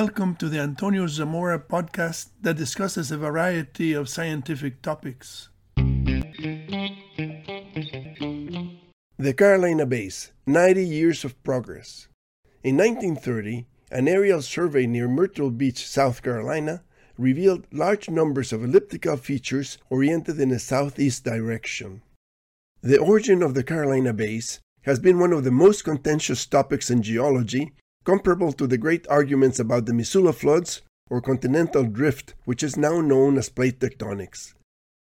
welcome to the Antonio Zamora podcast that discusses a variety of scientific topics. The Carolina Bays, 90 Years of Progress. In 1930, an aerial survey near Myrtle Beach, South Carolina, revealed large numbers of elliptical features oriented in a southeast direction. The origin of the Carolina Bays has been one of the most contentious topics in geology, comparable to the great arguments about the Missoula floods or continental drift, which is now known as plate tectonics.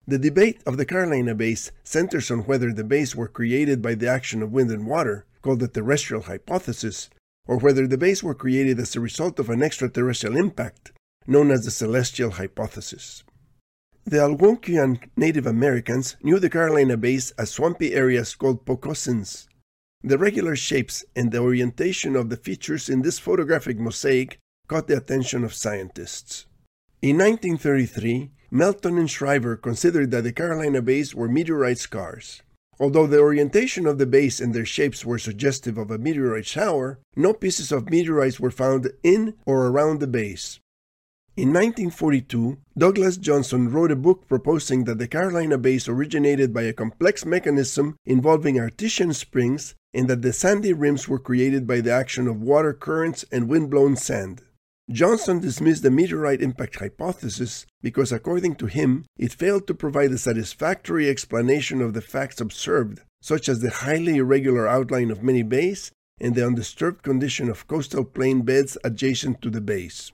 The debate of the Carolina Bays centers on whether the bays were created by the action of wind and water, called the terrestrial hypothesis, or whether the bays were created as a result of an extraterrestrial impact, known as the celestial hypothesis. The Algonquian Native Americans knew the Carolina Bays as swampy areas called Pocosins. The regular shapes and the orientation of the features in this photographic mosaic caught the attention of scientists. In 1933, Melton and Shriver considered that the Carolina Bays were meteorite scars. Although the orientation of the bays and their shapes were suggestive of a meteorite shower, no pieces of meteorites were found in or around the bays. In 1942, Douglas Johnson wrote a book proposing that the Carolina Bays originated by a complex mechanism involving artesian springs and that the sandy rims were created by the action of water currents and wind-blown sand. Johnson dismissed the meteorite impact hypothesis because, according to him, it failed to provide a satisfactory explanation of the facts observed, such as the highly irregular outline of many bays and the undisturbed condition of coastal plain beds adjacent to the bays.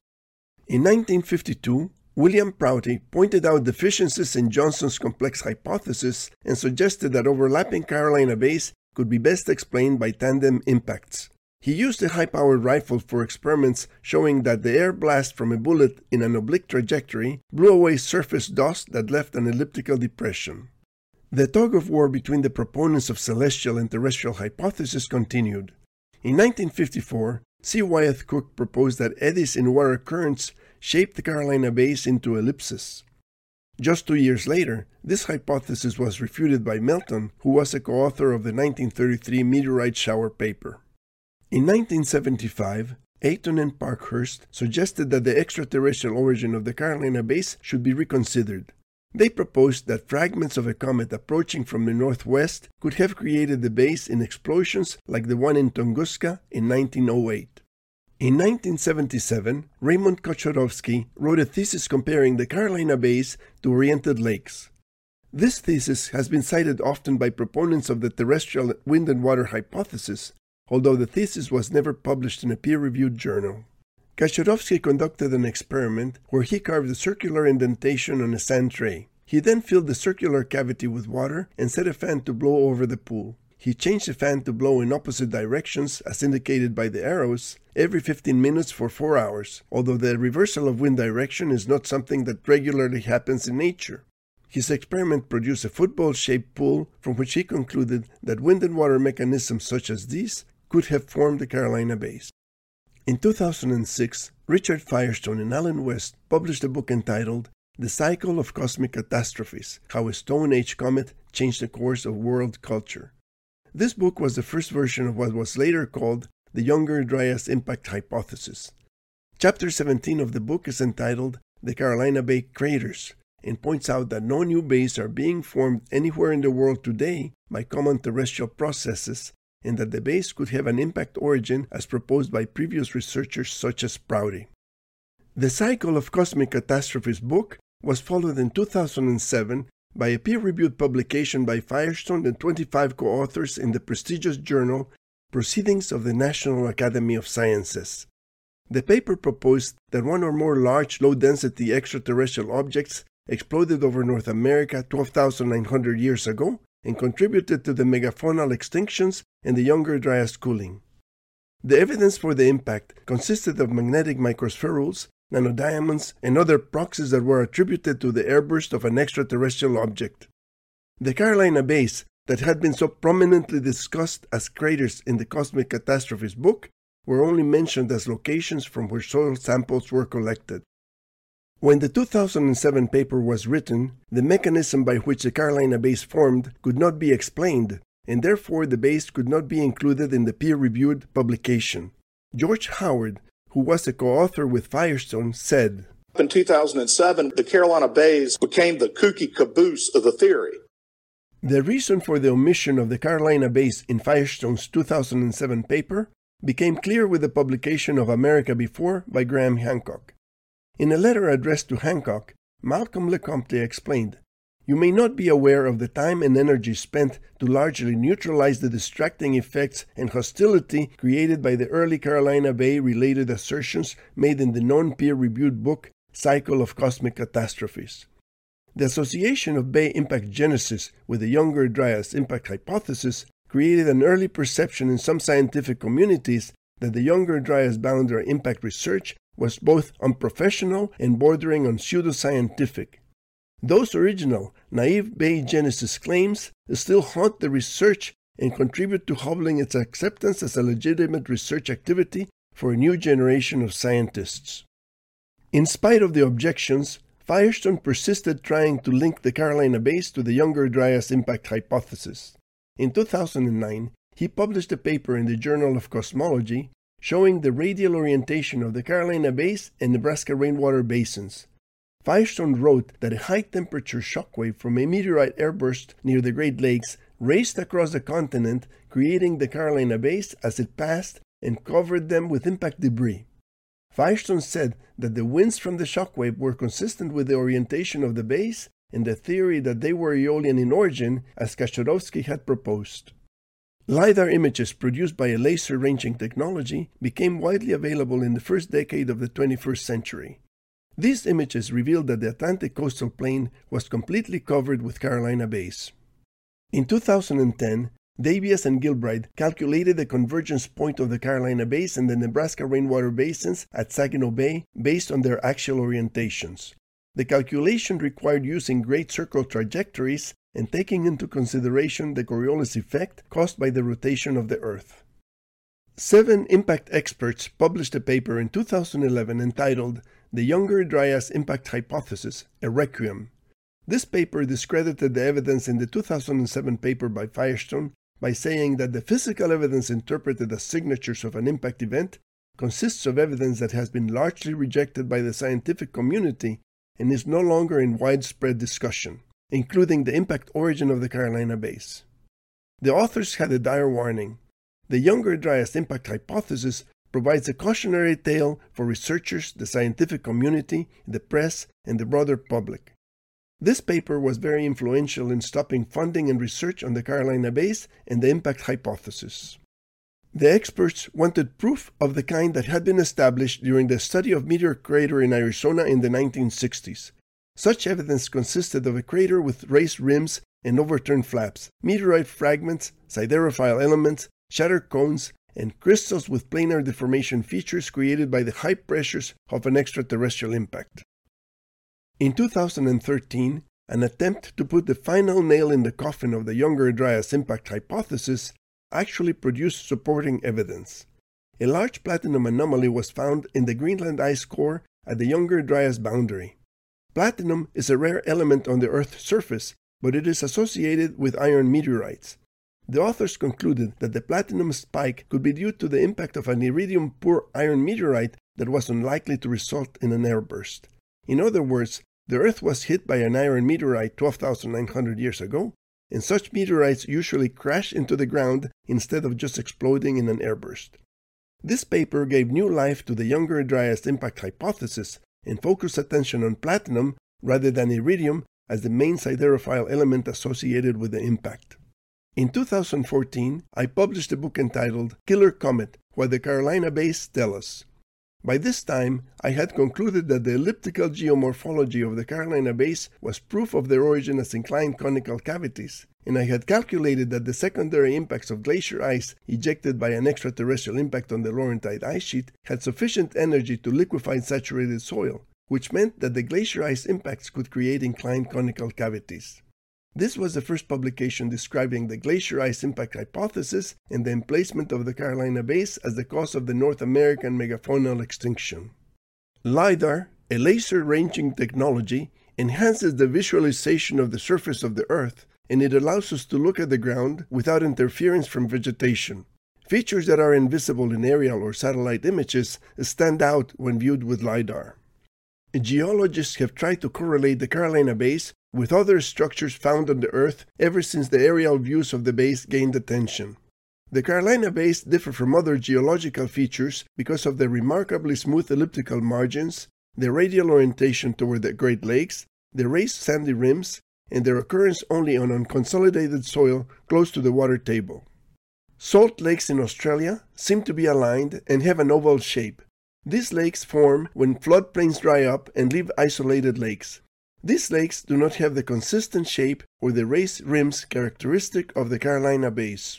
In 1952, William Prouty pointed out deficiencies in Johnson's complex hypothesis and suggested that overlapping Carolina Bays could be best explained by tandem impacts. He used a high-powered rifle for experiments showing that the air blast from a bullet in an oblique trajectory blew away surface dust that left an elliptical depression. The tug-of-war between the proponents of celestial and terrestrial hypotheses continued. In 1954, C. Wyeth Cook proposed that eddies in water currents shaped the Carolina Bays into ellipses. Just 2 years later, this hypothesis was refuted by Melton, who was a co-author of the 1933 meteorite shower paper. In 1975, Ayton and Parkhurst suggested that the extraterrestrial origin of the Carolina Bays should be reconsidered. They proposed that fragments of a comet approaching from the northwest could have created the bays in explosions like the one in Tunguska in 1908. In 1977, Raymond Kocharovsky wrote a thesis comparing the Carolina Bays to oriented lakes. This thesis has been cited often by proponents of the terrestrial wind and water hypothesis, although the thesis was never published in a peer-reviewed journal. Kocharovsky conducted an experiment where he carved a circular indentation on a sand tray. He then filled the circular cavity with water and set a fan to blow over the pool. He changed the fan to blow in opposite directions, as indicated by the arrows, every 15 minutes for 4 hours, although the reversal of wind direction is not something that regularly happens in nature. His experiment produced a football-shaped pool from which he concluded that wind and water mechanisms such as these could have formed the Carolina Bays. In 2006, Richard Firestone and Alan West published a book entitled The Cycle of Cosmic Catastrophes: How a Stone Age Comet Changed the Course of World Culture. This book was the first version of what was later called the Younger Dryas Impact Hypothesis. Chapter 17 of the book is entitled The Carolina Bay Craters and points out that no new bays are being formed anywhere in the world today by common terrestrial processes and that the bays could have an impact origin as proposed by previous researchers such as Prouty. The Cycle of Cosmic Catastrophes book was followed in 2007 by a peer-reviewed publication by Firestone and 25 co-authors in the prestigious journal Proceedings of the National Academy of Sciences. The paper proposed that one or more large, low-density extraterrestrial objects exploded over North America 12,900 years ago and contributed to the megafaunal extinctions and the Younger Dryas cooling. The evidence for the impact consisted of magnetic microspherules, nanodiamonds, and other proxies that were attributed to the airburst of an extraterrestrial object. The Carolina Bays, that had been so prominently discussed as craters in the Cosmic Catastrophes book, were only mentioned as locations from where soil samples were collected. When the 2007 paper was written, the mechanism by which the Carolina Bays formed could not be explained, and therefore the bays could not be included in the peer-reviewed publication. George Howard, who was a co-author with Firestone, said, "In 2007, the Carolina Bays became the kooky caboose of the theory." The reason for the omission of the Carolina Bays in Firestone's 2007 paper became clear with the publication of America Before by Graham Hancock. In a letter addressed to Hancock, Malcolm Lecompte explained, "You may not be aware of the time and energy spent to largely neutralize the distracting effects and hostility created by the early Carolina Bay-related assertions made in the non-peer-reviewed book Cycle of Cosmic Catastrophes. The association of Bay impact genesis with the Younger Dryas impact hypothesis created an early perception in some scientific communities that the Younger Dryas boundary impact research was both unprofessional and bordering on pseudoscientific. Those original, naive Bay genesis claims still haunt the research and contribute to hobbling its acceptance as a legitimate research activity for a new generation of scientists." In spite of the objections, Firestone persisted trying to link the Carolina Bays to the Younger Dryas impact hypothesis. In 2009, he published a paper in the Journal of Cosmology showing the radial orientation of the Carolina Bays and Nebraska Rainwater Basins. Firestone wrote that a high-temperature shockwave from a meteorite airburst near the Great Lakes raced across the continent, creating the Carolina Bays as it passed and covered them with impact debris. Firestone said that the winds from the shockwave were consistent with the orientation of the bays and the theory that they were Aeolian in origin, as Kacharovsky had proposed. LiDAR images produced by a laser ranging technology became widely available in the first decade of the 21st century. These images revealed that the Atlantic coastal plain was completely covered with Carolina Bays. In 2010, Davies and Gilbride calculated the convergence point of the Carolina Bays and the Nebraska Rainwater Basins at Saginaw Bay based on their axial orientations. The calculation required using great circle trajectories and taking into consideration the Coriolis effect caused by the rotation of the Earth. 7 impact experts published a paper in 2011 entitled "The Younger Dryas Impact Hypothesis, a Requiem." This paper discredited the evidence in the 2007 paper by Firestone by saying that the physical evidence interpreted as signatures of an impact event consists of evidence that has been largely rejected by the scientific community and is no longer in widespread discussion, including the impact origin of the Carolina Bays. The authors had a dire warning. The Younger Dryas impact hypothesis provides a cautionary tale for researchers, the scientific community, the press, and the broader public. This paper was very influential in stopping funding and research on the Carolina Bays and the impact hypothesis. The experts wanted proof of the kind that had been established during the study of meteor crater in Arizona in the 1960s. Such evidence consisted of a crater with raised rims and overturned flaps, meteorite fragments, siderophile elements, shatter cones, and crystals with planar deformation features created by the high pressures of an extraterrestrial impact. In 2013, an attempt to put the final nail in the coffin of the Younger Dryas impact hypothesis actually produced supporting evidence. A large platinum anomaly was found in the Greenland ice core at the Younger Dryas boundary. Platinum is a rare element on the Earth's surface, but it is associated with iron meteorites. The authors concluded that the platinum spike could be due to the impact of an iridium-poor iron meteorite that was unlikely to result in an airburst. In other words, the Earth was hit by an iron meteorite 12,900 years ago, and such meteorites usually crash into the ground instead of just exploding in an airburst. This paper gave new life to the Younger Dryas impact hypothesis and focused attention on platinum rather than iridium as the main siderophile element associated with the impact. In 2014, I published a book entitled "Killer Comet: What the Carolina Bays Tell Us." By this time, I had concluded that the elliptical geomorphology of the Carolina Bays was proof of their origin as inclined conical cavities, and I had calculated that the secondary impacts of glacier ice ejected by an extraterrestrial impact on the Laurentide ice sheet had sufficient energy to liquefy saturated soil, which meant that the glacier ice impacts could create inclined conical cavities. This was the first publication describing the glacier ice impact hypothesis and the emplacement of the Carolina Bays as the cause of the North American megafaunal extinction. LiDAR, a laser ranging technology, enhances the visualization of the surface of the Earth, and it allows us to look at the ground without interference from vegetation. Features that are invisible in aerial or satellite images stand out when viewed with LiDAR. Geologists have tried to correlate the Carolina Bays with other structures found on the Earth ever since the aerial views of the bays gained attention. The Carolina Bays differ from other geological features because of their remarkably smooth elliptical margins, their radial orientation toward the Great Lakes, their raised sandy rims, and their occurrence only on unconsolidated soil close to the water table. Salt lakes in Australia seem to be aligned and have an oval shape. These lakes form when floodplains dry up and leave isolated lakes. These lakes do not have the consistent shape or the raised rims characteristic of the Carolina Bays.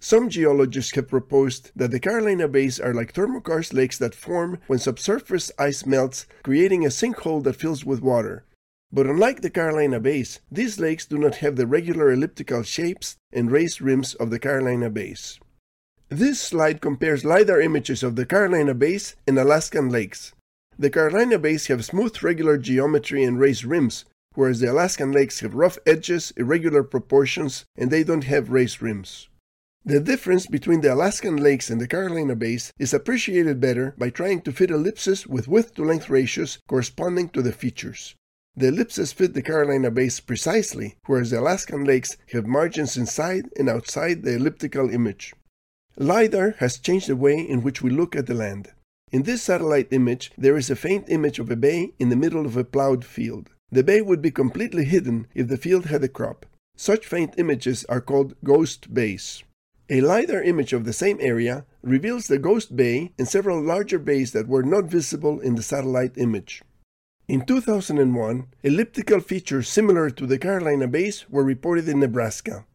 Some geologists have proposed that the Carolina Bays are like thermokarst lakes that form when subsurface ice melts, creating a sinkhole that fills with water. But unlike the Carolina Bays, these lakes do not have the regular elliptical shapes and raised rims of the Carolina Bays. This slide compares LiDAR images of the Carolina Bays and Alaskan lakes. The Carolina Bays have smooth regular geometry and raised rims, whereas the Alaskan lakes have rough edges, irregular proportions, and they don't have raised rims. The difference between the Alaskan lakes and the Carolina Bays is appreciated better by trying to fit ellipses with width-to-length ratios corresponding to the features. The ellipses fit the Carolina Bays precisely, whereas the Alaskan lakes have margins inside and outside the elliptical image. LiDAR has changed the way in which we look at the land. In this satellite image, there is a faint image of a bay in the middle of a plowed field. The bay would be completely hidden if the field had a crop. Such faint images are called ghost bays. A LiDAR image of the same area reveals the ghost bay and several larger bays that were not visible in the satellite image. In 2001, elliptical features similar to the Carolina Bays were reported in Nebraska.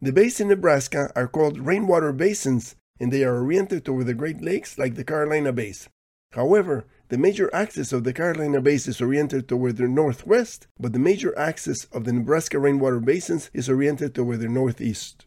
The bays in Nebraska are called rainwater basins, and they are oriented toward the Great Lakes like the Carolina Bays. However, the major axis of the Carolina Bays is oriented toward the northwest, but the major axis of the Nebraska rainwater basins is oriented toward the northeast.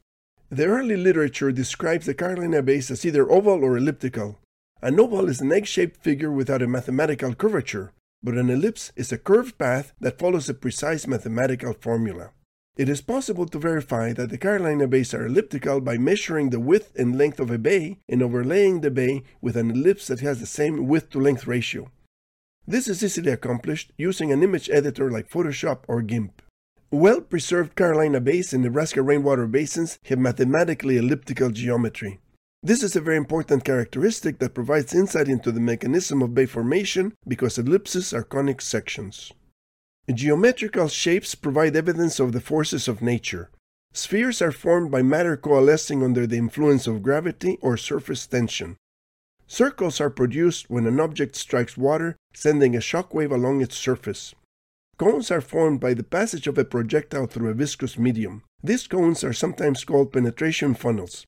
The early literature describes the Carolina Bays as either oval or elliptical. An oval is an egg-shaped figure without a mathematical curvature, but an ellipse is a curved path that follows a precise mathematical formula. It is possible to verify that the Carolina Bays are elliptical by measuring the width and length of a bay and overlaying the bay with an ellipse that has the same width-to-length ratio. This is easily accomplished using an image editor like Photoshop or GIMP. Well-preserved Carolina Bays and Nebraska rainwater basins have mathematically elliptical geometry. This is a very important characteristic that provides insight into the mechanism of bay formation because ellipses are conic sections. Geometrical shapes provide evidence of the forces of nature. Spheres are formed by matter coalescing under the influence of gravity or surface tension. Circles are produced when an object strikes water, sending a shock wave along its surface. Cones are formed by the passage of a projectile through a viscous medium. These cones are sometimes called penetration funnels.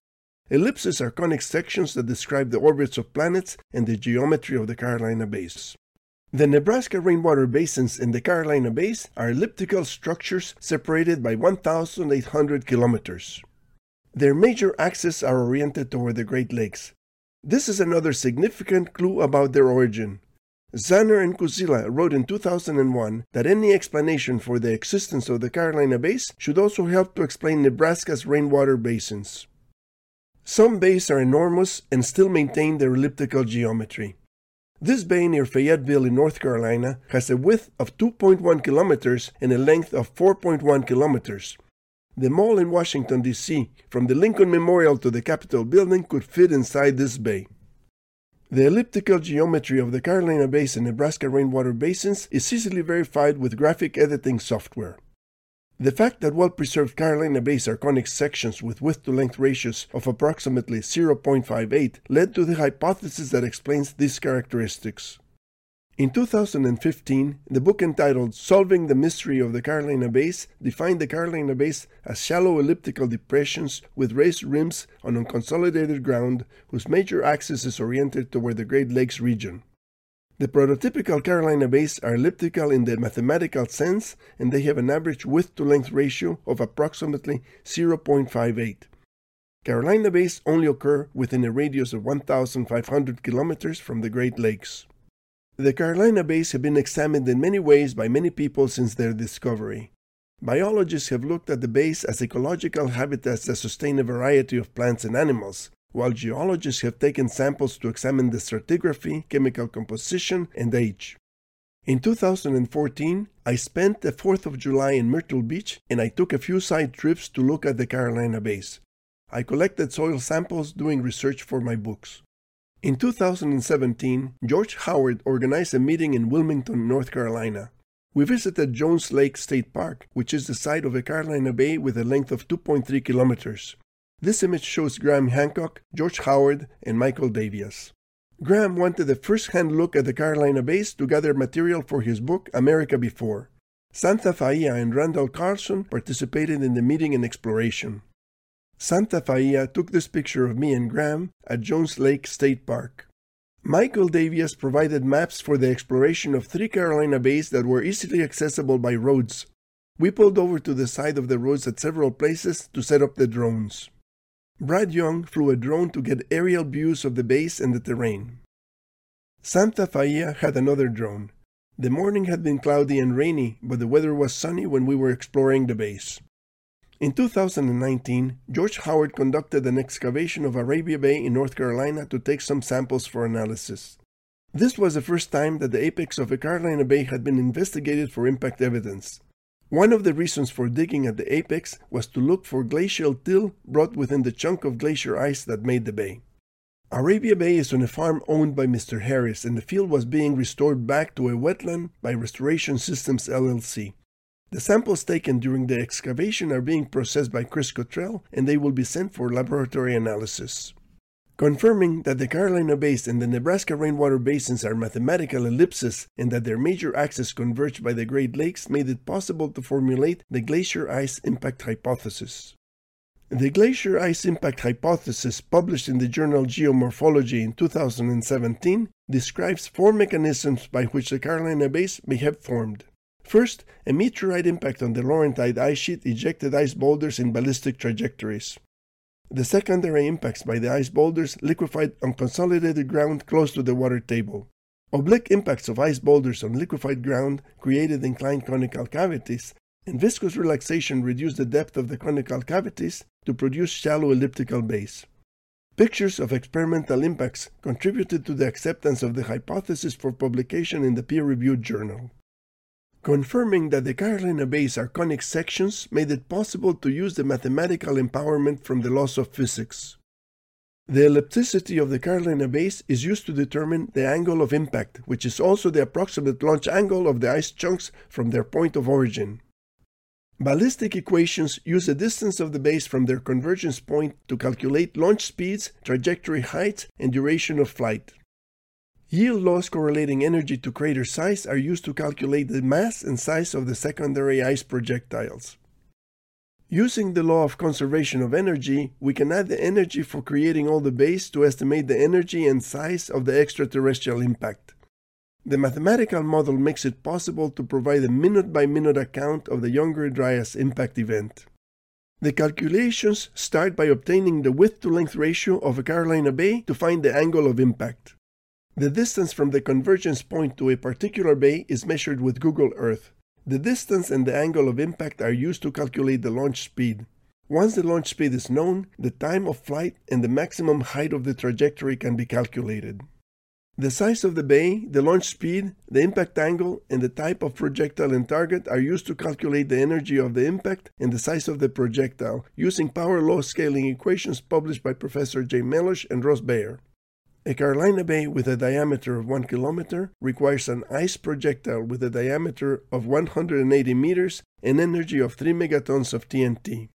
Ellipses are conic sections that describe the orbits of planets and the geometry of the Carolina Bays. The Nebraska rainwater basins and the Carolina Bays are elliptical structures separated by 1,800 kilometers. Their major axes are oriented toward the Great Lakes. This is another significant clue about their origin. Zanner and Kuzila wrote in 2001 that any explanation for the existence of the Carolina Bays should also help to explain Nebraska's rainwater basins. Some bays are enormous and still maintain their elliptical geometry. This bay near Fayetteville in North Carolina has a width of 2.1 kilometers and a length of 4.1 kilometers. The mall in Washington, D.C., from the Lincoln Memorial to the Capitol building could fit inside this bay. The elliptical geometry of the Carolina Bays and Nebraska rainwater basins is easily verified with graphic editing software. The fact that well-preserved Carolina Bays are conic sections with width-to-length ratios of approximately 0.58 led to the hypothesis that explains these characteristics. In 2015, the book entitled Solving the Mystery of the Carolina Bays defined the Carolina Bays as shallow elliptical depressions with raised rims on unconsolidated ground whose major axis is oriented toward the Great Lakes region. The prototypical Carolina Bays are elliptical in the mathematical sense, and they have an average width-to-length ratio of approximately 0.58. Carolina Bays only occur within a radius of 1,500 kilometers from the Great Lakes. The Carolina Bays have been examined in many ways by many people since their discovery. Biologists have looked at the bays as ecological habitats that sustain a variety of plants and animals, while geologists have taken samples to examine the stratigraphy, chemical composition, and age. In 2014, I spent the 4th of July in Myrtle Beach, and I took a few side trips to look at the Carolina Bays. I collected soil samples doing research for my books. In 2017, George Howard organized a meeting in Wilmington, North Carolina. We visited Jones Lake State Park, which is the site of a Carolina Bay with a length of 2.3 kilometers. This image shows Graham Hancock, George Howard, and Michael Davies. Graham wanted a first-hand look at the Carolina Bays to gather material for his book, America Before. Santa Faia and Randall Carlson participated in the meeting and exploration. Santa Faia took this picture of me and Graham at Jones Lake State Park. Michael Davies provided maps for the exploration of 3 Carolina Bays that were easily accessible by roads. We pulled over to the side of the roads at several places to set up the drones. Brad Young flew a drone to get aerial views of the base and the terrain. Santa Faia had another drone. The morning had been cloudy and rainy, but the weather was sunny when we were exploring the base. In 2019, George Howard conducted an excavation of Arabia Bay in North Carolina to take some samples for analysis. This was the first time that the apex of a Carolina Bay had been investigated for impact evidence. One of the reasons for digging at the apex was to look for glacial till brought within the chunk of glacier ice that made the bay. Arabia Bay is on a farm owned by Mr. Harris, and the field was being restored back to a wetland by Restoration Systems LLC. The samples taken during the excavation are being processed by Chris Cottrell, and they will be sent for laboratory analysis. Confirming that the Carolina Bays and the Nebraska Rainwater Basins are mathematical ellipses and that their major axes converge by the Great Lakes made it possible to formulate the Glacier Ice Impact Hypothesis. The Glacier Ice Impact Hypothesis, published in the journal Geomorphology in 2017, describes 4 mechanisms by which the Carolina Bays may have formed. First, a meteorite impact on the Laurentide ice sheet ejected ice boulders in ballistic trajectories. The secondary impacts by the ice boulders liquefied on consolidated ground close to the water table. Oblique impacts of ice boulders on liquefied ground created inclined conical cavities, and viscous relaxation reduced the depth of the conical cavities to produce shallow elliptical bays. Pictures of experimental impacts contributed to the acceptance of the hypothesis for publication in the peer-reviewed journal. Confirming that the Carolina Bays are conic sections made it possible to use the mathematical empowerment from the laws of physics. The ellipticity of the Carolina Bays is used to determine the angle of impact, which is also the approximate launch angle of the ice chunks from their point of origin. Ballistic equations use the distance of the bays from their convergence point to calculate launch speeds, trajectory heights, and duration of flight. Yield laws correlating energy to crater size are used to calculate the mass and size of the secondary ice projectiles. Using the law of conservation of energy, we can add the energy for creating all the bays to estimate the energy and size of the extraterrestrial impact. The mathematical model makes it possible to provide a minute-by-minute account of the Younger Dryas impact event. The calculations start by obtaining the width-to-length ratio of a Carolina Bay to find the angle of impact. The distance from the convergence point to a particular bay is measured with Google Earth. The distance and the angle of impact are used to calculate the launch speed. Once the launch speed is known, the time of flight and the maximum height of the trajectory can be calculated. The size of the bay, the launch speed, the impact angle, and the type of projectile and target are used to calculate the energy of the impact and the size of the projectile using power law scaling equations published by Professor J. Mellish and Ross Beyer. A Carolina Bay with a diameter of 1 kilometer requires an ice projectile with a diameter of 180 meters and energy of 3 megatons of TNT.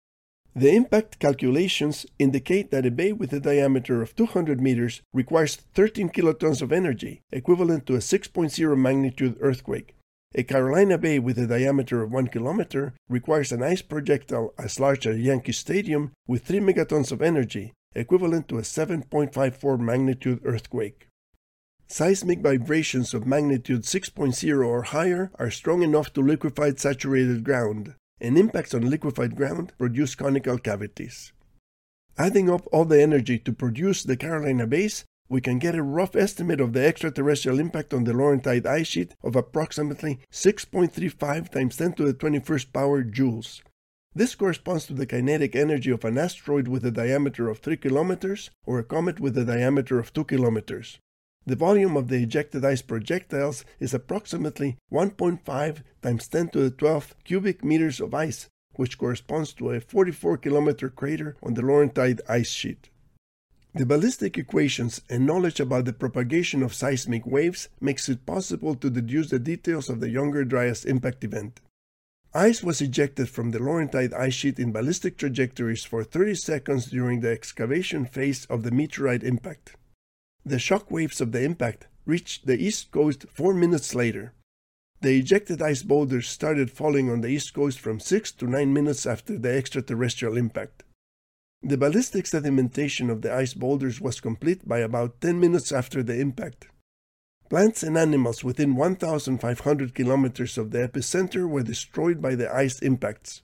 The impact calculations indicate that a bay with a diameter of 200 meters requires 13 kilotons of energy, equivalent to a 6.0 magnitude earthquake. A Carolina Bay with a diameter of 1 kilometer requires an ice projectile as large as Yankee Stadium with 3 megatons of energy, equivalent to a 7.54 magnitude earthquake. Seismic vibrations of magnitude 6.0 or higher are strong enough to liquefy saturated ground, and impacts on liquefied ground produce conical cavities. Adding up all the energy to produce the Carolina Bays, we can get a rough estimate of the extraterrestrial impact on the Laurentide ice sheet of approximately 6.35 times 10 to the 21st power joules. This corresponds to the kinetic energy of an asteroid with a diameter of 3 kilometers or a comet with a diameter of 2 kilometers. The volume of the ejected ice projectiles is approximately 1.5 times 10 to the 12th cubic meters of ice, which corresponds to a 44-kilometer crater on the Laurentide ice sheet. The ballistic equations and knowledge about the propagation of seismic waves makes it possible to deduce the details of the Younger Dryas impact event. Ice was ejected from the Laurentide ice sheet in ballistic trajectories for 30 seconds during the excavation phase of the meteorite impact. The shock waves of the impact reached the east coast 4 minutes later. The ejected ice boulders started falling on the east coast from 6 to 9 minutes after the extraterrestrial impact. The ballistic sedimentation of the ice boulders was complete by about 10 minutes after the impact. Plants and animals within 1,500 kilometers of the epicenter were destroyed by the ice impacts.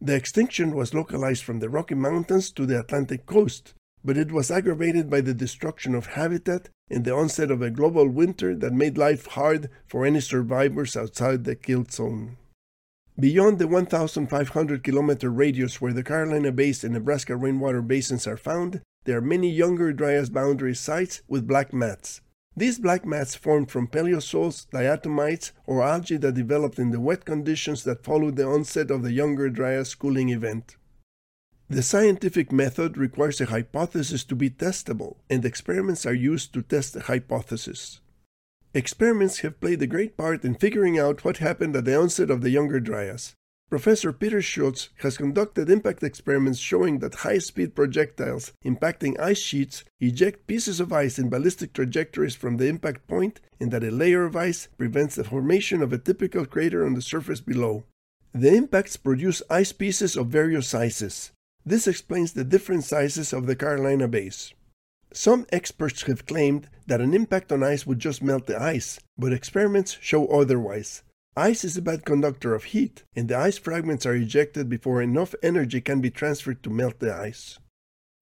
The extinction was localized from the Rocky Mountains to the Atlantic coast, but it was aggravated by the destruction of habitat and the onset of a global winter that made life hard for any survivors outside the killed zone. Beyond the 1,500-kilometer radius where the Carolina Bays and Nebraska Rainwater Basins are found, there are many Younger Dryas boundary sites with black mats. These black mats formed from paleosols, diatomites, or algae that developed in the wet conditions that followed the onset of the Younger Dryas cooling event. The scientific method requires a hypothesis to be testable, and experiments are used to test the hypothesis. Experiments have played a great part in figuring out what happened at the onset of the Younger Dryas. Professor Peter Schultz has conducted impact experiments showing that high-speed projectiles impacting ice sheets eject pieces of ice in ballistic trajectories from the impact point, and that a layer of ice prevents the formation of a typical crater on the surface below. The impacts produce ice pieces of various sizes. This explains the different sizes of the Carolina Bays. Some experts have claimed that an impact on ice would just melt the ice, but experiments show otherwise. Ice is a bad conductor of heat, and the ice fragments are ejected before enough energy can be transferred to melt the ice.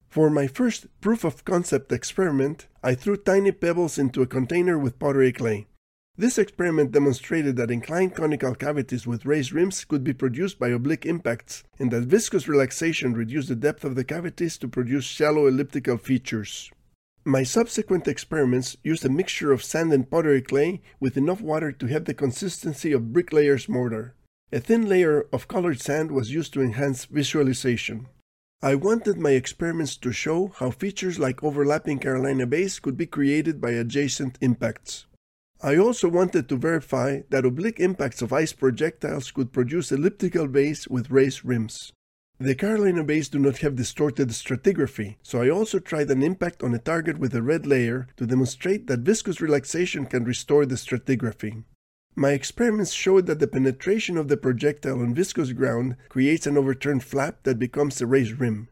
For my first proof-of-concept experiment, I threw tiny pebbles into a container with pottery clay. This experiment demonstrated that inclined conical cavities with raised rims could be produced by oblique impacts, and that viscous relaxation reduced the depth of the cavities to produce shallow elliptical features. My subsequent experiments used a mixture of sand and pottery clay with enough water to have the consistency of bricklayer's mortar. A thin layer of colored sand was used to enhance visualization. I wanted my experiments to show how features like overlapping Carolina Bays could be created by adjacent impacts. I also wanted to verify that oblique impacts of ice projectiles could produce elliptical bays with raised rims. The Carolina Bays do not have distorted stratigraphy, so I also tried an impact on a target with a red layer to demonstrate that viscous relaxation can restore the stratigraphy. My experiments showed that the penetration of the projectile on viscous ground creates an overturned flap that becomes a raised rim.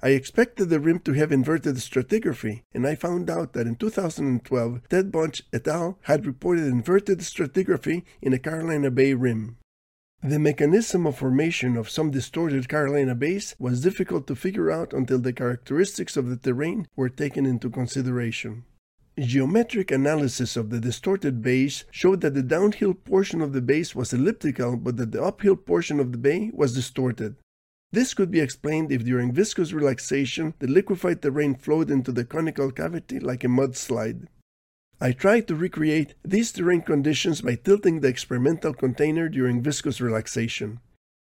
I expected the rim to have inverted stratigraphy, and I found out that in 2012, Ted Bunch et al. Had reported inverted stratigraphy in a Carolina Bay rim. The mechanism of formation of some distorted Carolina Bays was difficult to figure out until the characteristics of the terrain were taken into consideration. Geometric analysis of the distorted bays showed that the downhill portion of the bays was elliptical, but that the uphill portion of the bay was distorted. This could be explained if during viscous relaxation the liquefied terrain flowed into the conical cavity like a mudslide. I tried to recreate these terrain conditions by tilting the experimental container during viscous relaxation.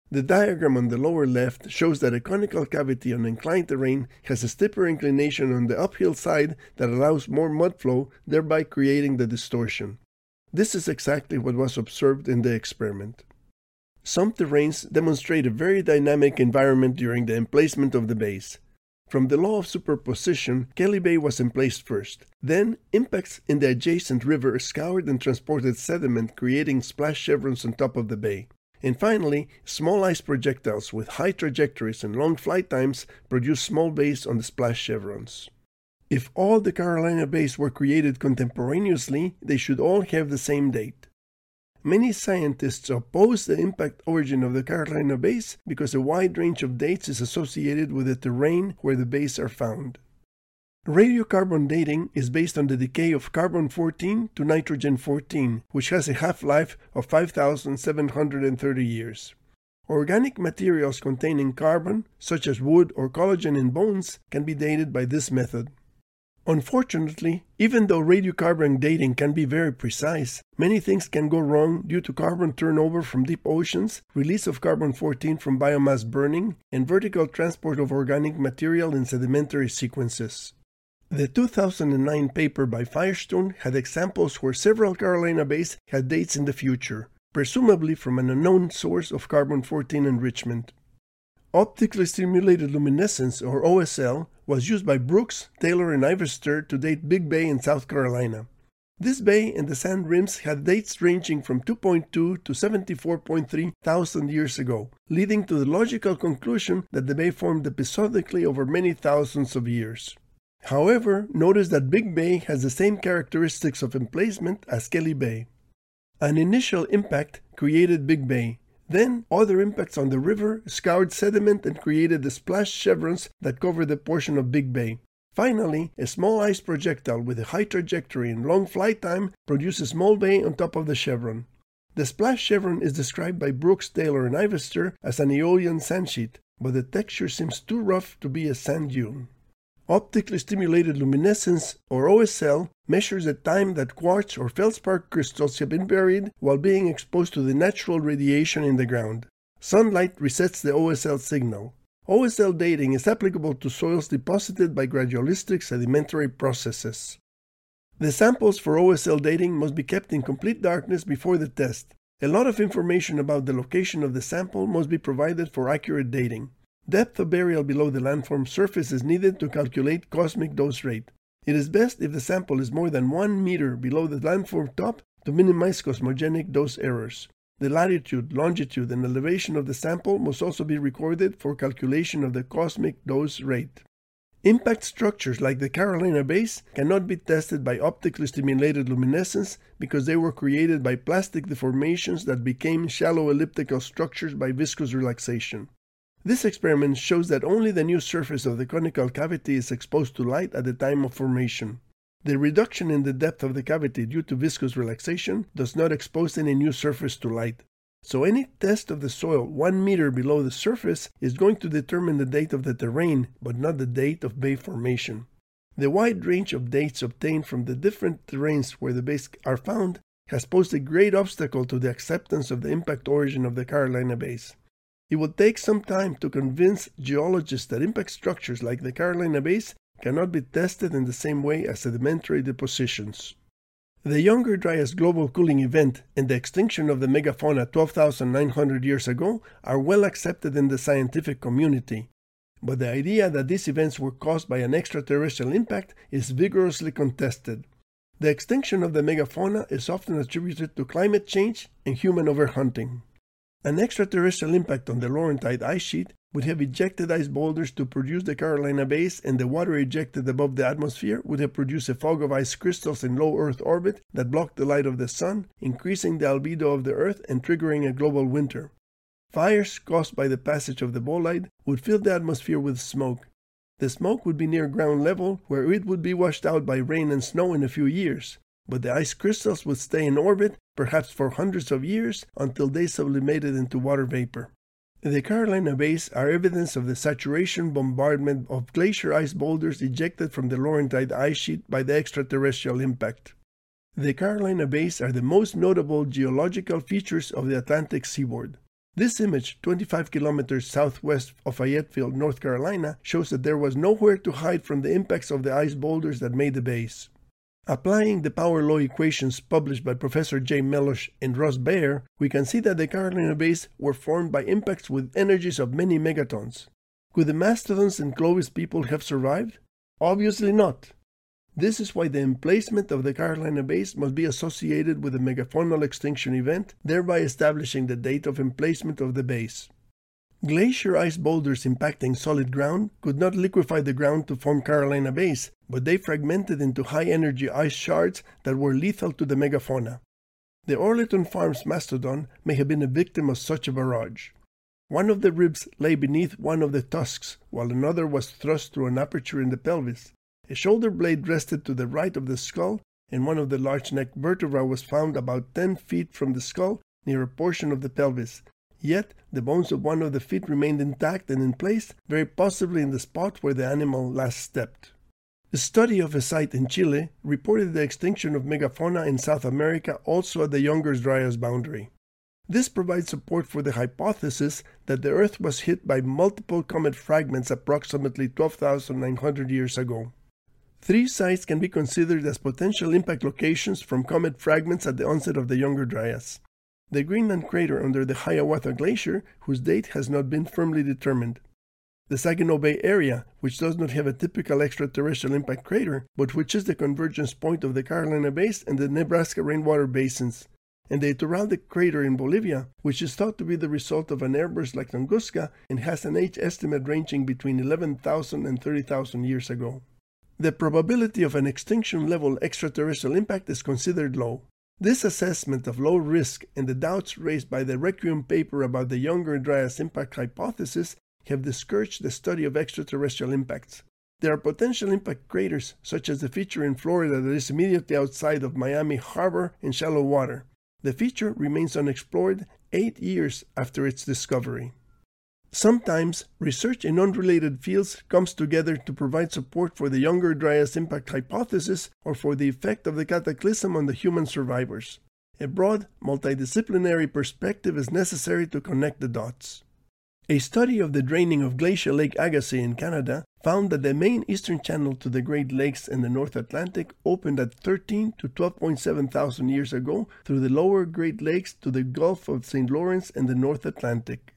The diagram on the lower left shows that a conical cavity on inclined terrain has a steeper inclination on the uphill side that allows more mud flow, thereby creating the distortion. This is exactly what was observed in the experiment. Some terrains demonstrate a very dynamic environment during the emplacement of the bays. From the law of superposition, Kelly Bay was emplaced first. Then, impacts in the adjacent river scoured and transported sediment, creating splash chevrons on top of the bay. And finally, small ice projectiles with high trajectories and long flight times produced small bays on the splash chevrons. If all the Carolina Bays were created contemporaneously, they should all have the same date. Many scientists oppose the impact origin of the Carolina Bays because a wide range of dates is associated with the terrain where the bays are found. Radiocarbon dating is based on the decay of carbon-14 to nitrogen-14, which has a half-life of 5,730 years. Organic materials containing carbon, such as wood or collagen in bones, can be dated by this method. Unfortunately, even though radiocarbon dating can be very precise, many things can go wrong due to carbon turnover from deep oceans, release of carbon-14 from biomass burning, and vertical transport of organic material in sedimentary sequences. The 2009 paper by Firestone had examples where several Carolina Bays had dates in the future, presumably from an unknown source of carbon-14 enrichment. Optically stimulated luminescence, or OSL, was used by Brooks, Taylor, and Ivester to date Big Bay in South Carolina. This bay and the sand rims had dates ranging from 2.2 to 74.3 thousand years ago, leading to the logical conclusion that the bay formed episodically over many thousands of years. However, notice that Big Bay has the same characteristics of emplacement as Kelly Bay. An initial impact created Big Bay. Then, other impacts on the river scoured sediment and created the splash chevrons that cover the portion of Big Bay. Finally, a small ice projectile with a high trajectory and long flight time produces small bay on top of the chevron. The splash chevron is described by Brooks, Taylor, and Ivester as an aeolian sandsheet, but the texture seems too rough to be a sand dune. Optically stimulated luminescence, or OSL, measures the time that quartz or feldspar crystals have been buried while being exposed to the natural radiation in the ground. Sunlight resets the OSL signal. OSL dating is applicable to soils deposited by gradualistic sedimentary processes. The samples for OSL dating must be kept in complete darkness before the test. A lot of information about the location of the sample must be provided for accurate dating. Depth of burial below the landform surface is needed to calculate cosmic dose rate. It is best if the sample is more than 1 meter below the landform top to minimize cosmogenic dose errors. The latitude, longitude, and elevation of the sample must also be recorded for calculation of the cosmic dose rate. Impact structures like the Carolina Bays cannot be tested by optically stimulated luminescence because they were created by plastic deformations that became shallow elliptical structures by viscous relaxation. This experiment shows that only the new surface of the conical cavity is exposed to light at the time of formation. The reduction in the depth of the cavity due to viscous relaxation does not expose any new surface to light. So any test of the soil 1 meter below the surface is going to determine the date of the terrain, but not the date of bay formation. The wide range of dates obtained from the different terrains where the bays are found has posed a great obstacle to the acceptance of the impact origin of the Carolina Bays. It will take some time to convince geologists that impact structures like the Carolina Bays cannot be tested in the same way as sedimentary depositions. The Younger Dryas global cooling event and the extinction of the megafauna 12,900 years ago are well accepted in the scientific community, but the idea that these events were caused by an extraterrestrial impact is vigorously contested. The extinction of the megafauna is often attributed to climate change and human overhunting. An extraterrestrial impact on the Laurentide ice sheet would have ejected ice boulders to produce the Carolina Bays, and the water ejected above the atmosphere would have produced a fog of ice crystals in low Earth orbit that blocked the light of the sun, increasing the albedo of the Earth and triggering a global winter. Fires caused by the passage of the bolide would fill the atmosphere with smoke. The smoke would be near ground level, where it would be washed out by rain and snow in a few years, but the ice crystals would stay in orbit, perhaps for hundreds of years, until they sublimated into water vapor. The Carolina Bays are evidence of the saturation bombardment of glacier ice boulders ejected from the Laurentide ice sheet by the extraterrestrial impact. The Carolina Bays are the most notable geological features of the Atlantic seaboard. This image, 25 kilometers southwest of Fayetteville, North Carolina, shows that there was nowhere to hide from the impacts of the ice boulders that made the bays. Applying the power law equations published by Professor J. Melosh and Ross Beyer, we can see that the Carolina Bays were formed by impacts with energies of many megatons. Could the mastodons and Clovis people have survived? Obviously not. This is why the emplacement of the Carolina Bays must be associated with a megafaunal extinction event, thereby establishing the date of emplacement of the bays. Glacier ice boulders impacting solid ground could not liquefy the ground to form Carolina Bays, but they fragmented into high-energy ice shards that were lethal to the megafauna. The Orleton Farms mastodon may have been a victim of such a barrage. One of the ribs lay beneath one of the tusks, while another was thrust through an aperture in the pelvis. A shoulder blade rested to the right of the skull, and one of the large neck vertebrae was found about 10 feet from the skull near a portion of the pelvis. Yet, the bones of one of the feet remained intact and in place, very possibly in the spot where the animal last stepped. A study of a site in Chile reported the extinction of megafauna in South America also at the Younger Dryas boundary. This provides support for the hypothesis that the Earth was hit by multiple comet fragments approximately 12,900 years ago. Three sites can be considered as potential impact locations from comet fragments at the onset of the Younger Dryas. The Greenland crater under the Hiawatha Glacier, whose date has not been firmly determined. The Saginaw Bay area, which does not have a typical extraterrestrial impact crater, but which is the convergence point of the Carolina Bays and the Nebraska Rainwater Basins. And the Iturralde crater in Bolivia, which is thought to be the result of an airburst like Tunguska and has an age estimate ranging between 11,000 and 30,000 years ago. The probability of an extinction-level extraterrestrial impact is considered low. This assessment of low risk and the doubts raised by the Requiem paper about the Younger Dryas Impact Hypothesis have discouraged the study of extraterrestrial impacts. There are potential impact craters, such as the feature in Florida that is immediately outside of Miami Harbor in shallow water. The feature remains unexplored 8 years after its discovery. Sometimes, research in unrelated fields comes together to provide support for the Younger Dryas Impact Hypothesis or for the effect of the cataclysm on the human survivors. A broad, multidisciplinary perspective is necessary to connect the dots. A study of the draining of Glacier Lake Agassiz in Canada found that the main eastern channel to the Great Lakes and the North Atlantic opened at 13 to 12.7 thousand years ago through the lower Great Lakes to the Gulf of St. Lawrence and the North Atlantic.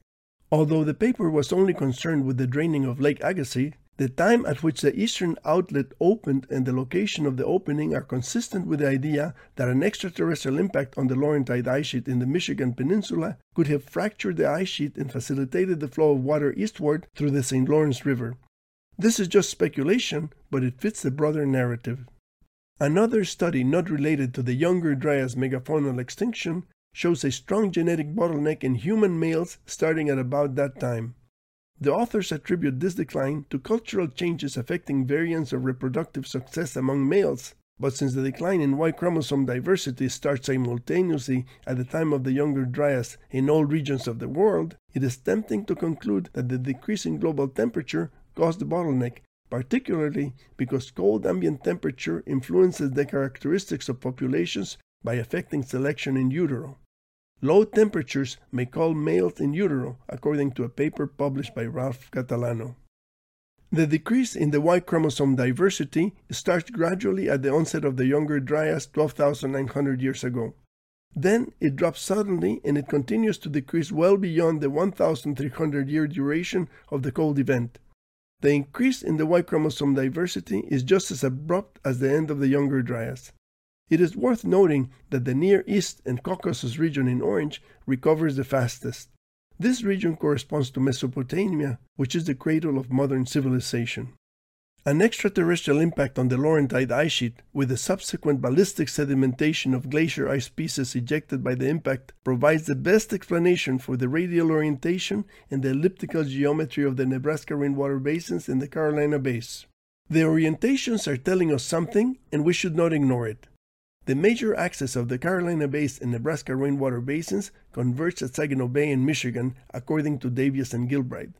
Although the paper was only concerned with the draining of Lake Agassiz, the time at which the eastern outlet opened and the location of the opening are consistent with the idea that an extraterrestrial impact on the Laurentide ice sheet in the Michigan Peninsula could have fractured the ice sheet and facilitated the flow of water eastward through the St. Lawrence River. This is just speculation, but it fits the broader narrative. Another study not related to the Younger Dryas megafaunal extinction shows a strong genetic bottleneck in human males starting at about that time. The authors attribute this decline to cultural changes affecting variants of reproductive success among males, but since the decline in Y chromosome diversity starts simultaneously at the time of the Younger Dryas in all regions of the world, it is tempting to conclude that the decrease in global temperature caused the bottleneck, particularly because cold ambient temperature influences the characteristics of populations by affecting selection in utero. Low temperatures may cull males in utero, according to a paper published by Ralph Catalano. The decrease in the Y chromosome diversity starts gradually at the onset of the Younger Dryas 12,900 years ago. Then it drops suddenly and it continues to decrease well beyond the 1,300-year duration of the cold event. The increase in the Y chromosome diversity is just as abrupt as the end of the Younger Dryas. It is worth noting that the Near East and Caucasus region in orange recovers the fastest. This region corresponds to Mesopotamia, which is the cradle of modern civilization. An extraterrestrial impact on the Laurentide ice sheet, with the subsequent ballistic sedimentation of glacier ice pieces ejected by the impact, provides the best explanation for the radial orientation and the elliptical geometry of the Nebraska rainwater basins and the Carolina Bays. The orientations are telling us something, and we should not ignore it. The major axis of the Carolina Bays and Nebraska rainwater basins converge at Saginaw Bay in Michigan, according to Davies and Gilbride.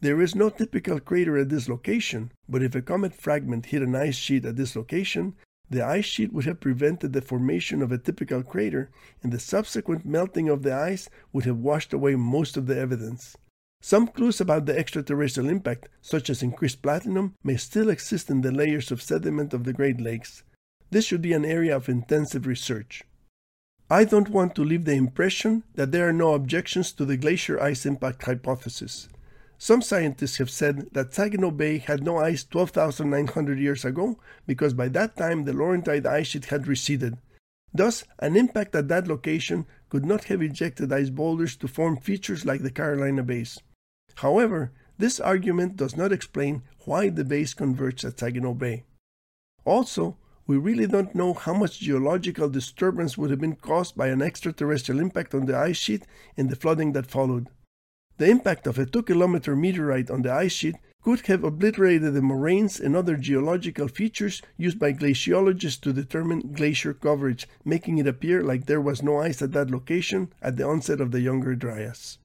There is no typical crater at this location, but if a comet fragment hit an ice sheet at this location, the ice sheet would have prevented the formation of a typical crater, and the subsequent melting of the ice would have washed away most of the evidence. Some clues about the extraterrestrial impact, such as increased platinum, may still exist in the layers of sediment of the Great Lakes. This should be an area of intensive research. I don't want to leave the impression that there are no objections to the glacier ice impact hypothesis. Some scientists have said that Saginaw Bay had no ice 12,900 years ago because by that time the Laurentide ice sheet had receded. Thus, an impact at that location could not have ejected ice boulders to form features like the Carolina Bays. However, this argument does not explain why the bays converged at Saginaw Bay. Also, we really don't know how much geological disturbance would have been caused by an extraterrestrial impact on the ice sheet and the flooding that followed. The impact of a 2-kilometer meteorite on the ice sheet could have obliterated the moraines and other geological features used by glaciologists to determine glacier coverage, making it appear like there was no ice at that location at the onset of the Younger Dryas.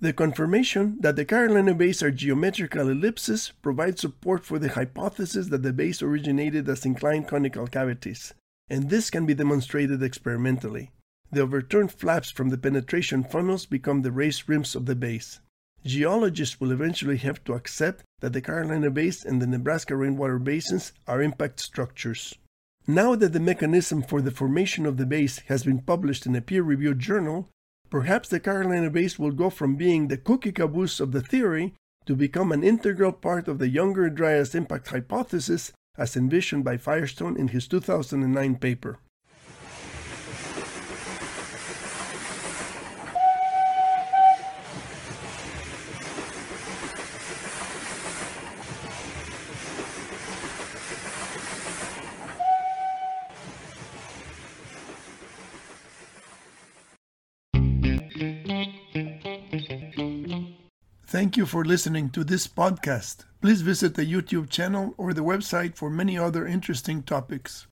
The confirmation that the Carolina Bays are geometrical ellipses provides support for the hypothesis that the bays originated as inclined conical cavities, and this can be demonstrated experimentally. The overturned flaps from the penetration funnels become the raised rims of the bays. Geologists will eventually have to accept that the Carolina Bays and the Nebraska Rainwater Basins are impact structures. Now that the mechanism for the formation of the bays has been published in a peer-reviewed journal, perhaps the Carolina Bays will go from being the cookie caboose of the theory to become an integral part of the Younger Dryas Impact Hypothesis as envisioned by Firestone in his 2009 paper. Thank you for listening to this podcast. Please visit the YouTube channel or the website for many other interesting topics.